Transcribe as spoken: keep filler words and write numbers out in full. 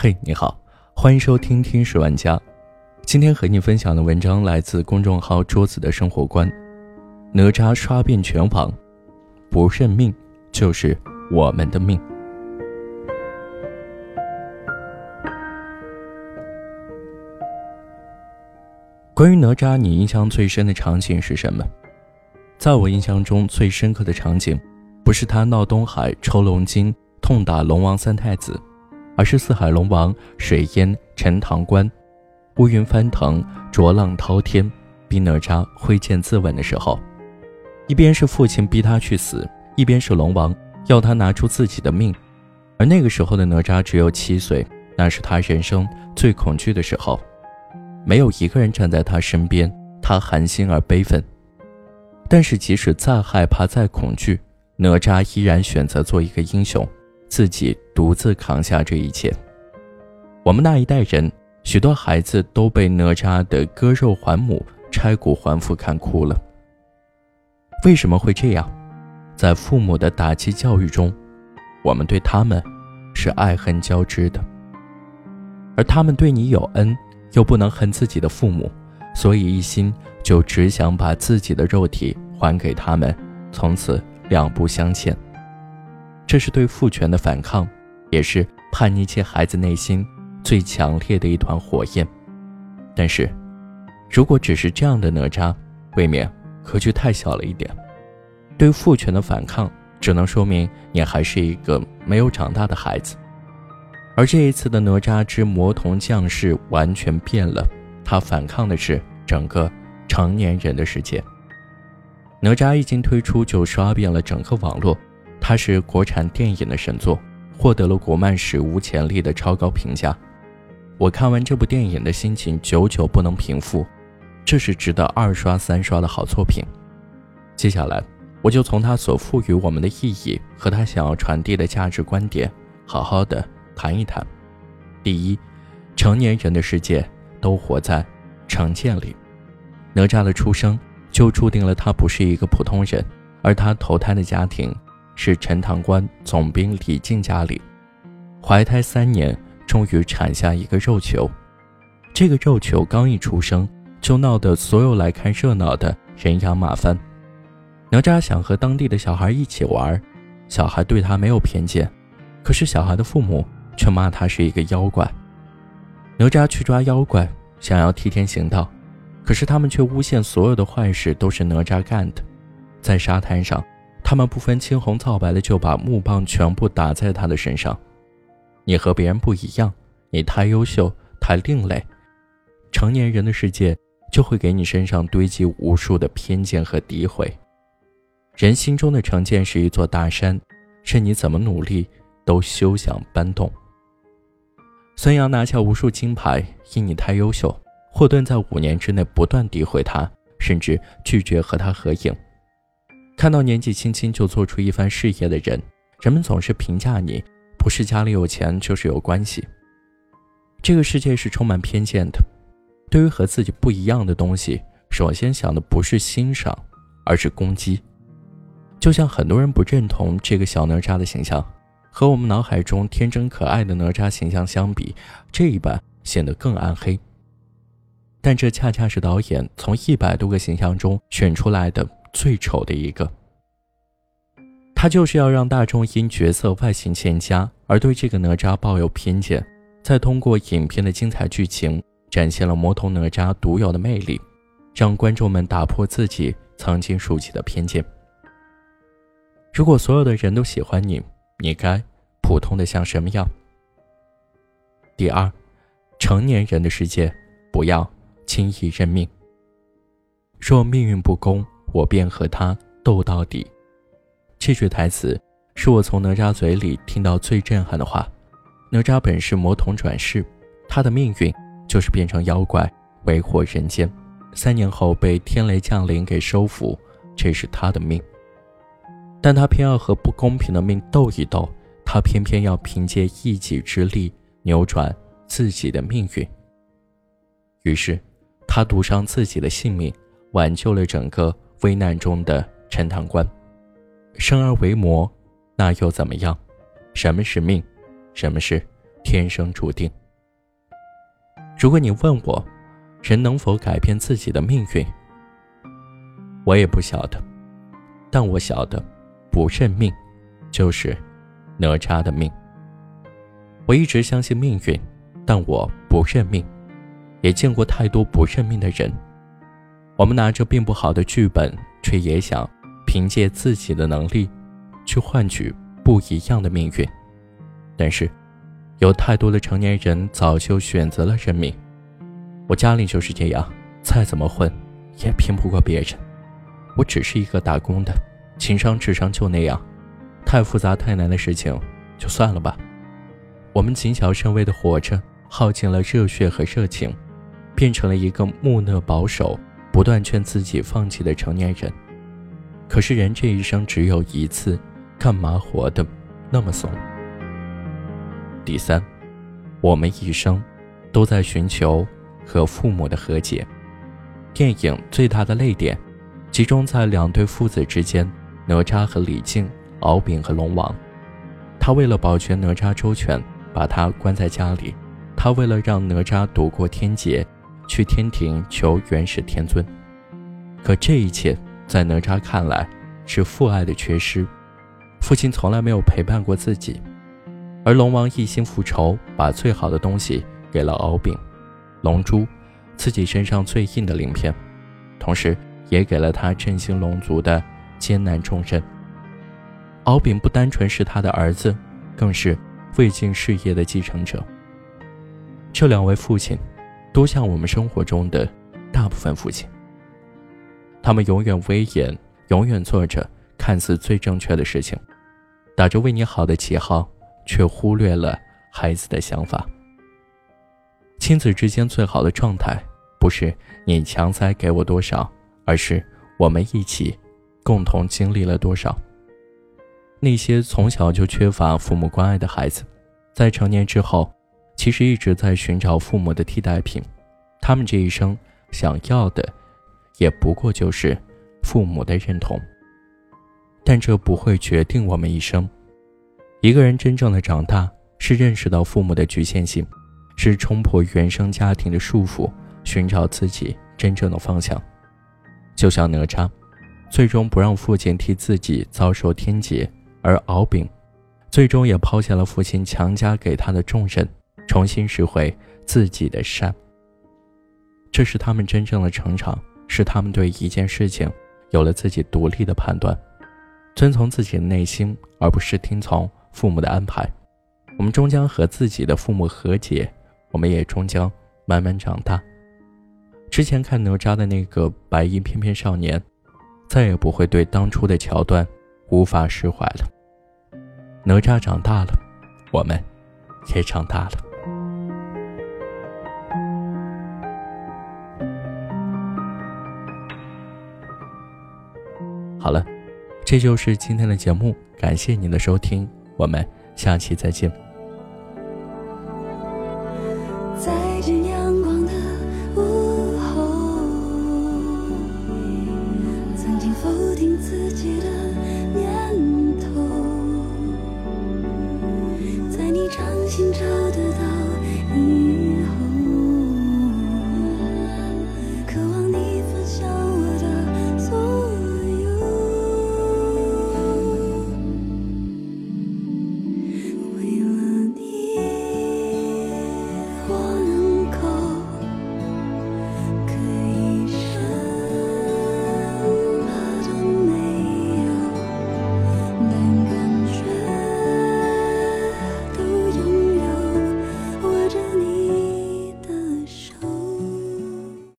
嘿，你好，欢迎收听听十万家。今天和你分享的文章来自公众号桌子的生活观。哪吒刷遍全网，不认命就是我们的命。关于哪吒，你印象最深的场景是什么？在我印象中，最深刻的场景不是他闹东海、抽龙筋、痛打龙王三太子，而是四海龙王、水淹、陈塘关、乌云翻腾、浊浪滔天，逼哪吒挥剑自刎的时候，一边是父亲逼他去死，一边是龙王要他拿出自己的命。而那个时候的哪吒只有七岁，那是他人生最恐惧的时候，没有一个人站在他身边，他寒心而悲愤。但是即使再害怕、再恐惧，哪吒依然选择做一个英雄，自己独自扛下这一切。我们那一代人，许多孩子都被哪吒的割肉还母、拆骨还父看哭了。为什么会这样？在父母的打击教育中，我们对他们是爱恨交织的，而他们对你有恩，又不能恨自己的父母，所以一心就只想把自己的肉体还给他们，从此两不相欠。这是对父权的反抗，也是叛逆期孩子内心最强烈的一团火焰。但是如果只是这样的哪吒，未免格局太小了一点。对父权的反抗只能说明你还是一个没有长大的孩子。而这一次的哪吒之魔童降世完全变了，他反抗的是整个成年人的世界。哪吒一经推出就刷遍了整个网络，它是国产电影的神作，获得了国漫史无前例的超高评价。我看完这部电影的心情久久不能平复，这是值得二刷三刷的好作品。接下来我就从它所赋予我们的意义和它想要传递的价值观点好好的谈一谈。第一，成年人的世界都活在成见里。哪吒的出生就注定了他不是一个普通人，而他投胎的家庭是陈塘关总兵李靖家里。怀胎三年，终于产下一个肉球。这个肉球刚一出生，就闹得所有来看热闹的人仰马翻。哪吒想和当地的小孩一起玩，小孩对他没有偏见，可是小孩的父母却骂他是一个妖怪。哪吒去抓妖怪，想要替天行道，可是他们却诬陷所有的坏事都是哪吒干的。在沙滩上，他们不分青红皂白的就把木棒全部打在他的身上。你和别人不一样，你太优秀，太另类。成年人的世界就会给你身上堆积无数的偏见和诋毁。人心中的成见是一座大山，任你怎么努力都休想搬动。孙杨拿下无数金牌，因你太优秀，霍顿在五年之内不断诋毁他，甚至拒绝和他合影。看到年纪轻轻就做出一番事业的人，人们总是评价你，不是家里有钱就是有关系。这个世界是充满偏见的，对于和自己不一样的东西，首先想的不是欣赏，而是攻击。就像很多人不认同这个小哪吒的形象，和我们脑海中天真可爱的哪吒形象相比，这一版显得更暗黑。但这恰恰是导演从一百多个形象中选出来的最丑的一个。他就是要让大众因角色外形欠佳而对这个哪吒抱有偏见，再通过影片的精彩剧情展现了魔童哪吒独有的魅力，让观众们打破自己曾经竖起的偏见。如果所有的人都喜欢你，你该普通的像什么样？第二，成年人的世界不要轻易认命。若命运不公，我便和他斗到底。这句台词是我从哪吒嘴里听到最震撼的话。哪吒本是魔童转世，他的命运就是变成妖怪，为祸人间。三年后被天雷降临给收服，这是他的命。但他偏要和不公平的命斗一斗，他偏偏要凭借一己之力扭转自己的命运。于是，他赌上自己的性命，挽救了整个危难中的陈塘关。生而为魔，那又怎么样？什么是命？什么是天生注定。如果你问我，人能否改变自己的命运？我也不晓得，但我晓得，不认命，就是哪吒的命。我一直相信命运，但我不认命，也见过太多不认命的人。我们拿着并不好的剧本，却也想凭借自己的能力去换取不一样的命运。但是有太多的成年人早就选择了认命。我家里就是这样，再怎么混也拼不过别人。我只是一个打工的，情商智商就那样，太复杂太难的事情就算了吧。我们谨小慎微的活着，耗尽了热血和热情，变成了一个木讷保守，不断劝自己放弃的成年人。可是人这一生只有一次，干嘛活得那么怂？第三，我们一生都在寻求和父母的和解。电影最大的泪点集中在两对父子之间，哪吒和李靖，敖丙和龙王。他为了保全哪吒周全，把他关在家里。他为了让哪吒躲过天劫，去天庭求元始天尊。可这一切在哪吒看来是父爱的缺失，父亲从来没有陪伴过自己。而龙王一心复仇，把最好的东西给了敖丙，龙珠，自己身上最硬的鳞片，同时也给了他振兴龙族的艰难重任。敖丙不单纯是他的儿子，更是魏晋事业的继承者。这两位父亲多像我们生活中的大部分父亲，他们永远威严，永远做着看似最正确的事情，打着为你好的旗号，却忽略了孩子的想法。亲子之间最好的状态，不是你强塞给我多少，而是我们一起共同经历了多少。那些从小就缺乏父母关爱的孩子，在成年之后其实一直在寻找父母的替代品，他们这一生想要的也不过就是父母的认同。但这不会决定我们一生。一个人真正的长大，是认识到父母的局限性，是冲破原生家庭的束缚，寻找自己真正的方向。就像哪吒最终不让父亲替自己遭受天劫，而敖丙最终也抛下了父亲强加给他的重任，重新拾回自己的善。这是他们真正的成长，是他们对一件事情有了自己独立的判断，遵从自己的内心，而不是听从父母的安排。我们终将和自己的父母和解，我们也终将慢慢长大。之前看哪吒的那个白衣翩翩少年，再也不会对当初的桥段无法释怀了。哪吒长大了，我们也长大了。好了，这就是今天的节目，感谢您的收听，我们下期再见。